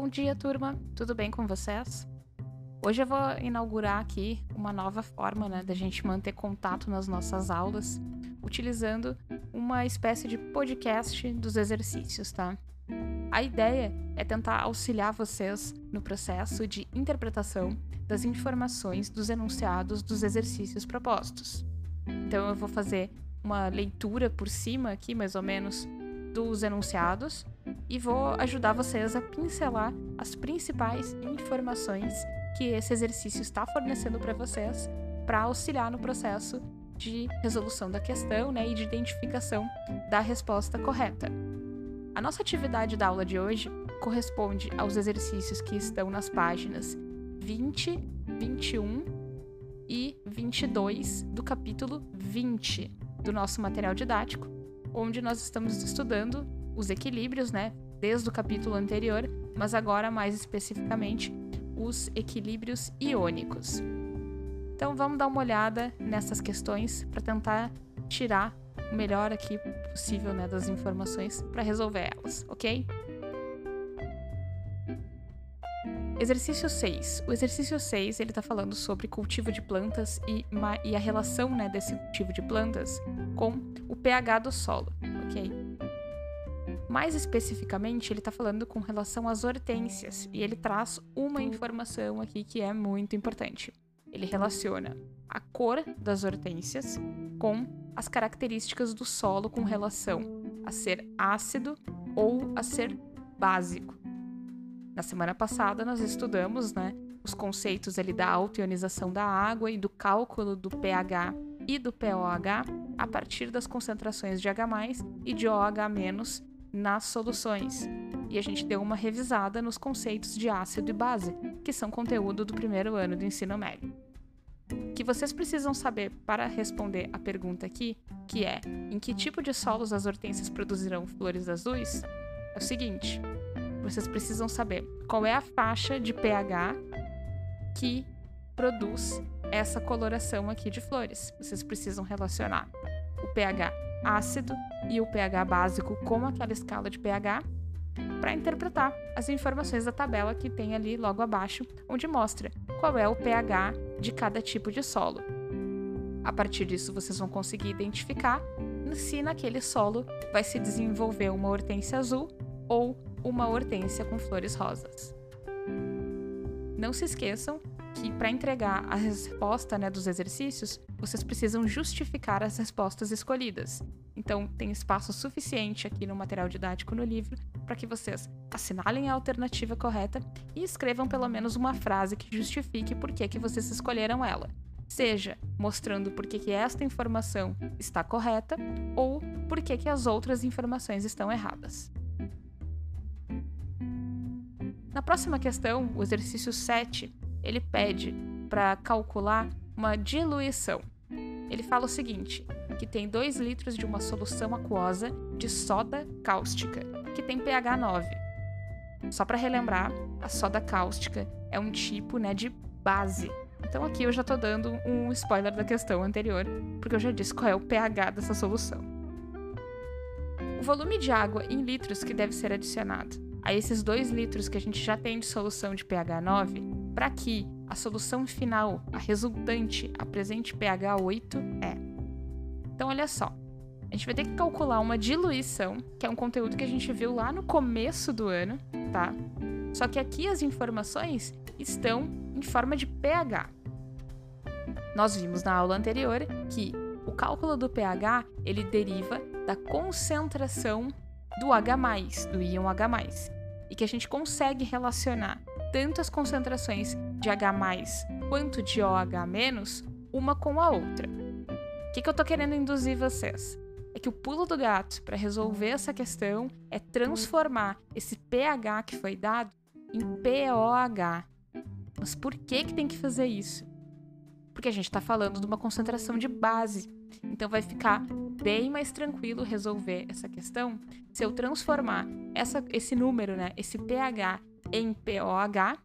Bom dia, turma. Tudo bem com vocês? Hoje eu vou inaugurar aqui uma nova forma, da gente manter contato nas nossas aulas, utilizando uma espécie de podcast dos exercícios, tá? A ideia é tentar auxiliar vocês no processo de interpretação das informações dos enunciados dos exercícios propostos. Então eu vou fazer uma leitura por cima aqui, mais ou menos, dos enunciados e vou ajudar vocês a pincelar as principais informações que esse exercício está fornecendo para vocês para auxiliar no processo de resolução da questão, e de identificação da resposta correta. A nossa atividade da aula de hoje corresponde aos exercícios que estão nas páginas 20, 21 e 22 do capítulo 20 do nosso material didático, onde nós estamos estudando os equilíbrios, desde o capítulo anterior, mas agora mais especificamente os equilíbrios iônicos. Então vamos dar uma olhada nessas questões para tentar tirar o melhor aqui possível, das informações para resolver elas, ok? Exercício 6. O exercício 6, ele está falando sobre cultivo de plantas e a relação, desse cultivo de plantas com o pH do solo, ok? Mais especificamente, ele está falando com relação às hortênsias e ele traz uma informação aqui que é muito importante. Ele relaciona a cor das hortênsias com as características do solo com relação a ser ácido ou a ser básico. Na semana passada, nós estudamos os conceitos da autoionização da água e do cálculo do pH e do pOH a partir das concentrações de H+, e de OH- nas soluções. E a gente deu uma revisada nos conceitos de ácido e base, que são conteúdo do primeiro ano do ensino médio. O que vocês precisam saber para responder a pergunta aqui, que é em que tipo de solos as hortênsias produzirão flores azuis, é o seguinte: vocês precisam saber qual é a faixa de pH que produz essa coloração aqui de flores. Vocês precisam relacionar o pH ácido e o pH básico com aquela escala de pH para interpretar as informações da tabela que tem ali logo abaixo, onde mostra qual é o pH de cada tipo de solo. A partir disso, vocês vão conseguir identificar se naquele solo vai se desenvolver uma hortênsia azul ou uma hortênsia com flores rosas. Não se esqueçam que para entregar a resposta dos exercícios, vocês precisam justificar as respostas escolhidas. Então, tem espaço suficiente aqui no material didático no livro para que vocês assinalem a alternativa correta e escrevam pelo menos uma frase que justifique por que vocês escolheram ela. Seja mostrando por que esta informação está correta ou por que as outras informações estão erradas. Na próxima questão, o exercício 7, ele pede para calcular uma diluição. Ele fala o seguinte, que tem 2 litros de uma solução aquosa de soda cáustica, que tem pH 9. Só para relembrar, a soda cáustica é um tipo de base. Então aqui eu já estou dando um spoiler da questão anterior, porque eu já disse qual é o pH dessa solução. O volume de água em litros que deve ser adicionado a esses 2 litros que a gente já tem de solução de pH 9, para que a solução final, a resultante, apresente pH 8 é. Então, olha só, a gente vai ter que calcular uma diluição, que é um conteúdo que a gente viu lá no começo do ano, tá? Só que aqui as informações estão em forma de pH. Nós vimos na aula anterior que o cálculo do pH, ele deriva da concentração do H+, do íon H+, e que a gente consegue relacionar tanto as concentrações de H+, quanto de OH-, uma com a outra. O que eu tô querendo induzir vocês? É que o pulo do gato para resolver essa questão é transformar esse pH que foi dado em pOH. Mas por que tem que fazer isso? Porque a gente está falando de uma concentração de base. Então vai ficar bem mais tranquilo resolver essa questão se eu transformar esse número, esse pH, em pOH.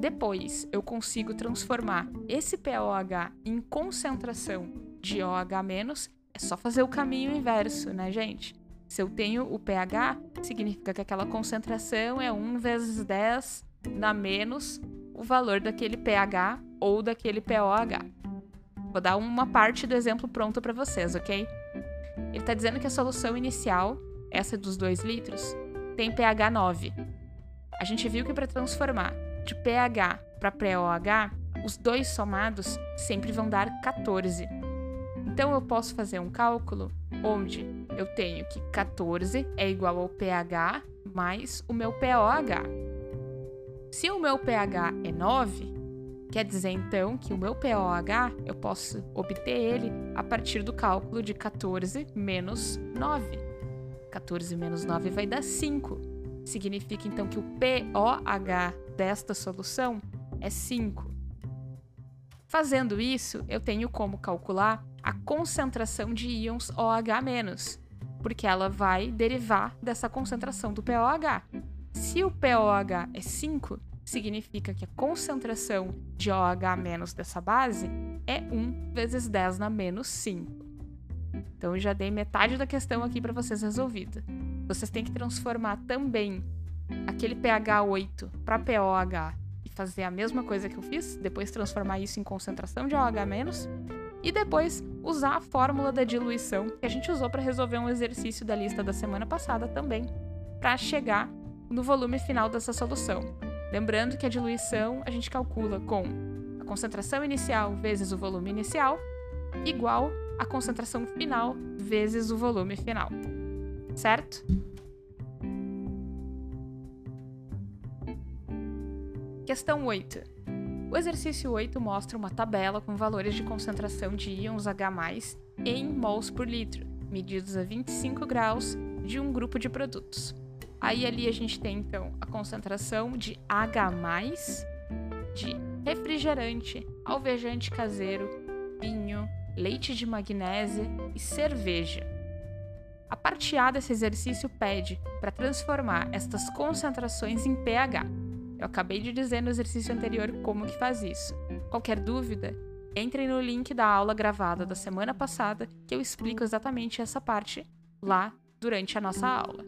Depois eu consigo transformar esse pOH em concentração de OH-. É só fazer o caminho inverso, gente? Se eu tenho o pH, significa que aquela concentração é 1 vezes 10 na menos o valor daquele pH ou daquele POH. Vou dar uma parte do exemplo pronto para vocês, ok? Ele está dizendo que a solução inicial, essa dos 2 litros, tem pH 9. A gente viu que para transformar de pH para POH, os dois somados sempre vão dar 14. Então eu posso fazer um cálculo onde eu tenho que 14 é igual ao pH mais o meu POH. Se o meu pH é 9, quer dizer então que o meu POH eu posso obter ele a partir do cálculo de 14 menos 9. 14 menos 9 vai dar 5. Significa então que o POH desta solução é 5. Fazendo isso, eu tenho como calcular a concentração de íons OH-, porque ela vai derivar dessa concentração do POH. Se o POH é 5, significa que a concentração de OH- dessa base é 1 vezes 10 na menos 5. Então eu já dei metade da questão aqui para vocês resolvida. Vocês têm que transformar também aquele pH 8 para POH e fazer a mesma coisa que eu fiz, depois transformar isso em concentração de OH- e depois usar a fórmula da diluição que a gente usou para resolver um exercício da lista da semana passada também, para chegar no volume final dessa solução. Lembrando que a diluição a gente calcula com a concentração inicial vezes o volume inicial igual a concentração final vezes o volume final, certo? Questão 8. O exercício 8 mostra uma tabela com valores de concentração de íons H+, em mols por litro, medidos a 25 graus de um grupo de produtos. Aí ali a gente tem então a concentração de H+, de refrigerante, alvejante caseiro, vinho, leite de magnésia e cerveja. A parte A desse exercício pede para transformar estas concentrações em pH. Eu acabei de dizer no exercício anterior como que faz isso. Qualquer dúvida, entrem no link da aula gravada da semana passada que eu explico exatamente essa parte lá durante a nossa aula.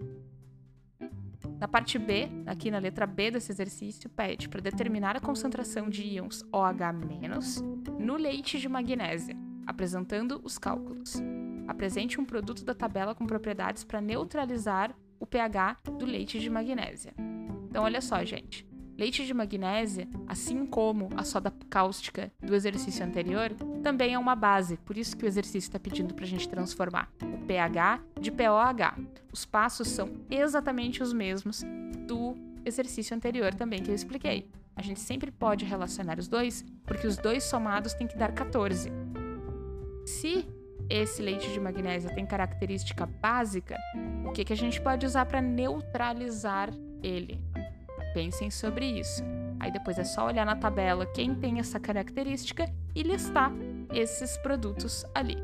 Na parte B, aqui na letra B desse exercício, pede para determinar a concentração de íons OH- no leite de magnésia, apresentando os cálculos. Apresente um produto da tabela com propriedades para neutralizar o pH do leite de magnésia. Então, olha só, gente. Leite de magnésia, assim como a soda cáustica do exercício anterior, também é uma base, por isso que o exercício está pedindo para a gente transformar o pH de POH. Os passos são exatamente os mesmos do exercício anterior também que eu expliquei. A gente sempre pode relacionar os dois, porque os dois somados têm que dar 14. Se esse leite de magnésia tem característica básica, o que a gente pode usar para neutralizar ele? Pensem sobre isso. Aí depois é só olhar na tabela quem tem essa característica e listar esses produtos ali.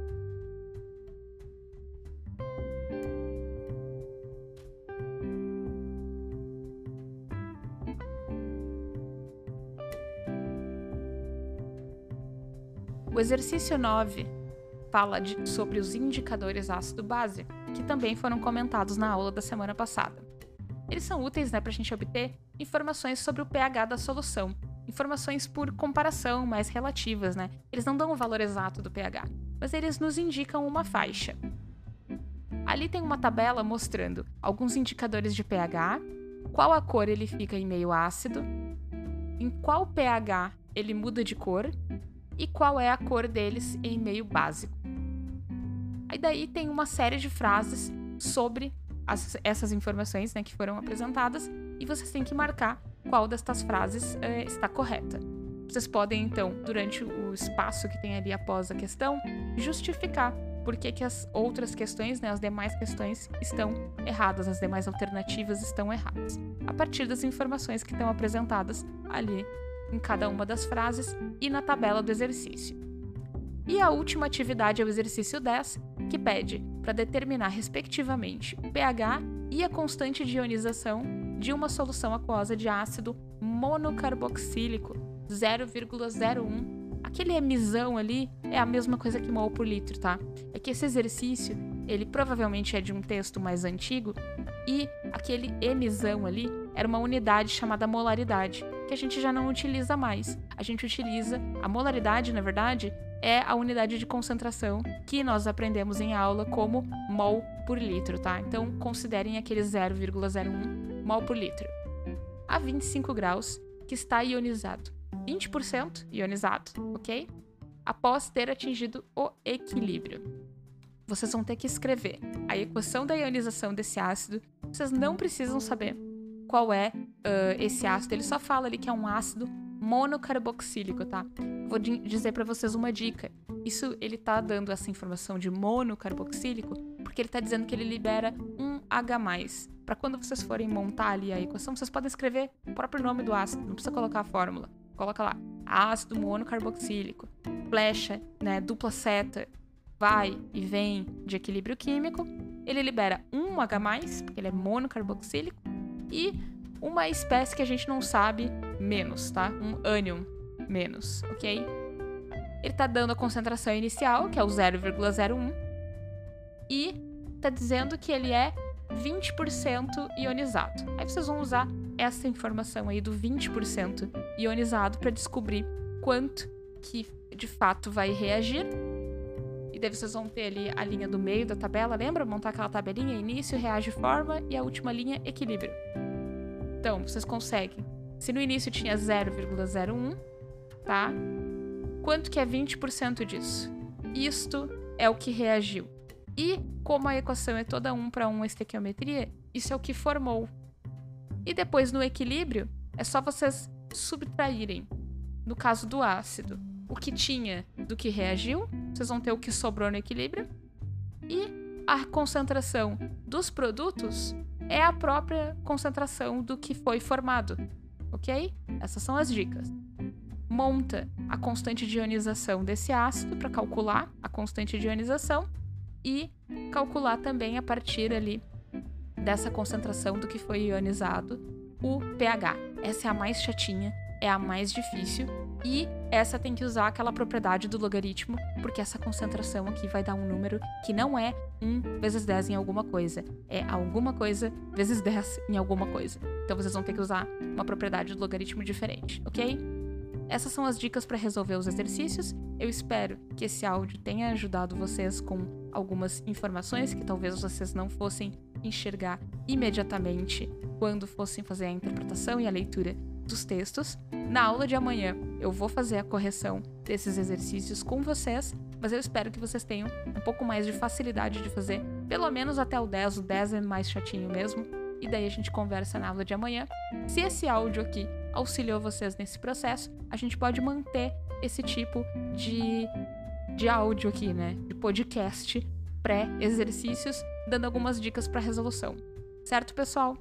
O exercício 9 fala sobre os indicadores ácido-base, que também foram comentados na aula da semana passada. Eles são úteis, né, para a gente obter informações sobre o pH da solução. Informações por comparação, mais relativas, né? Eles não dão o valor exato do pH, mas eles nos indicam uma faixa. Ali tem uma tabela mostrando alguns indicadores de pH, qual a cor ele fica em meio ácido, em qual pH ele muda de cor e qual é a cor deles em meio básico. Aí daí tem uma série de frases sobre essas informações, né, que foram apresentadas, e vocês têm que marcar qual destas frases está correta. Vocês podem, então, durante o espaço que tem ali após a questão, justificar por que as outras questões, né, as demais questões estão erradas, as demais alternativas estão erradas, a partir das informações que estão apresentadas ali em cada uma das frases e na tabela do exercício. E a última atividade é o exercício 10, que pede para determinar, respectivamente, o pH e a constante de ionização de uma solução aquosa de ácido monocarboxílico, 0,01. Aquele Mzão ali é a mesma coisa que mol por litro, tá? É que esse exercício ele provavelmente é de um texto mais antigo, e aquele Mzão ali era uma unidade chamada molaridade, que a gente já não utiliza mais. A gente utiliza... A molaridade, na verdade, é a unidade de concentração que nós aprendemos em aula como mol por litro, tá? Então, considerem aquele 0,01 mol por litro. A 25 graus, que está ionizado. 20% ionizado, ok? Após ter atingido o equilíbrio. Vocês vão ter que escrever a equação da ionização desse ácido. Vocês não precisam saber qual é esse ácido. Ele só fala ali que é um ácido monocarboxílico, tá? Vou dizer pra vocês uma dica. Isso, ele tá dando essa informação de monocarboxílico porque ele tá dizendo que ele libera um H+. Pra quando vocês forem montar ali a equação, vocês podem escrever o próprio nome do ácido. Não precisa colocar a fórmula. Coloca lá, ácido monocarboxílico, flecha, né, dupla seta, vai e vem de equilíbrio químico. Ele libera um H+, porque ele é monocarboxílico, e uma espécie que a gente não sabe menos, tá? Um ânion menos, ok? Ele tá dando a concentração inicial, que é o 0,01, e tá dizendo que ele é 20% ionizado. Aí vocês vão usar essa informação aí do 20% ionizado para descobrir quanto que de fato vai reagir. E daí vocês vão ter ali a linha do meio da tabela, lembra? Montar aquela tabelinha, início, reage, forma, e a última linha, equilíbrio. Então, vocês conseguem. Se no início tinha 0,01, tá? Quanto que é 20% disso? Isto é o que reagiu. E como a equação é toda 1 para 1 estequiometria, isso é o que formou. E depois no equilíbrio, é só vocês subtraírem, no caso do ácido, o que tinha do que reagiu, vocês vão ter o que sobrou no equilíbrio, e a concentração dos produtos é a própria concentração do que foi formado, ok? Essas são as dicas. Monta a constante de ionização desse ácido para calcular a constante de ionização, e calcular também a partir ali dessa concentração do que foi ionizado o pH. Essa é a mais chatinha, é a mais difícil, e essa tem que usar aquela propriedade do logaritmo, porque essa concentração aqui vai dar um número que não é 1 vezes 10 em alguma coisa, é alguma coisa vezes 10 em alguma coisa. Então vocês vão ter que usar uma propriedade do logaritmo diferente, ok? Essas são as dicas para resolver os exercícios. Eu espero que esse áudio tenha ajudado vocês com algumas informações que talvez vocês não fossem enxergar imediatamente quando fossem fazer a interpretação e a leitura dos textos. Na aula de amanhã eu vou fazer a correção desses exercícios com vocês, mas eu espero que vocês tenham um pouco mais de facilidade de fazer, pelo menos até o 10, o 10 é mais chatinho mesmo, e daí a gente conversa na aula de amanhã. Se esse áudio aqui auxiliou vocês nesse processo, a gente pode manter esse tipo de áudio aqui, né? De podcast, pré-exercícios, dando algumas dicas para resolução. Certo, pessoal?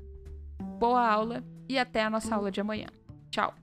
Boa aula e até a nossa aula de amanhã. Tchau!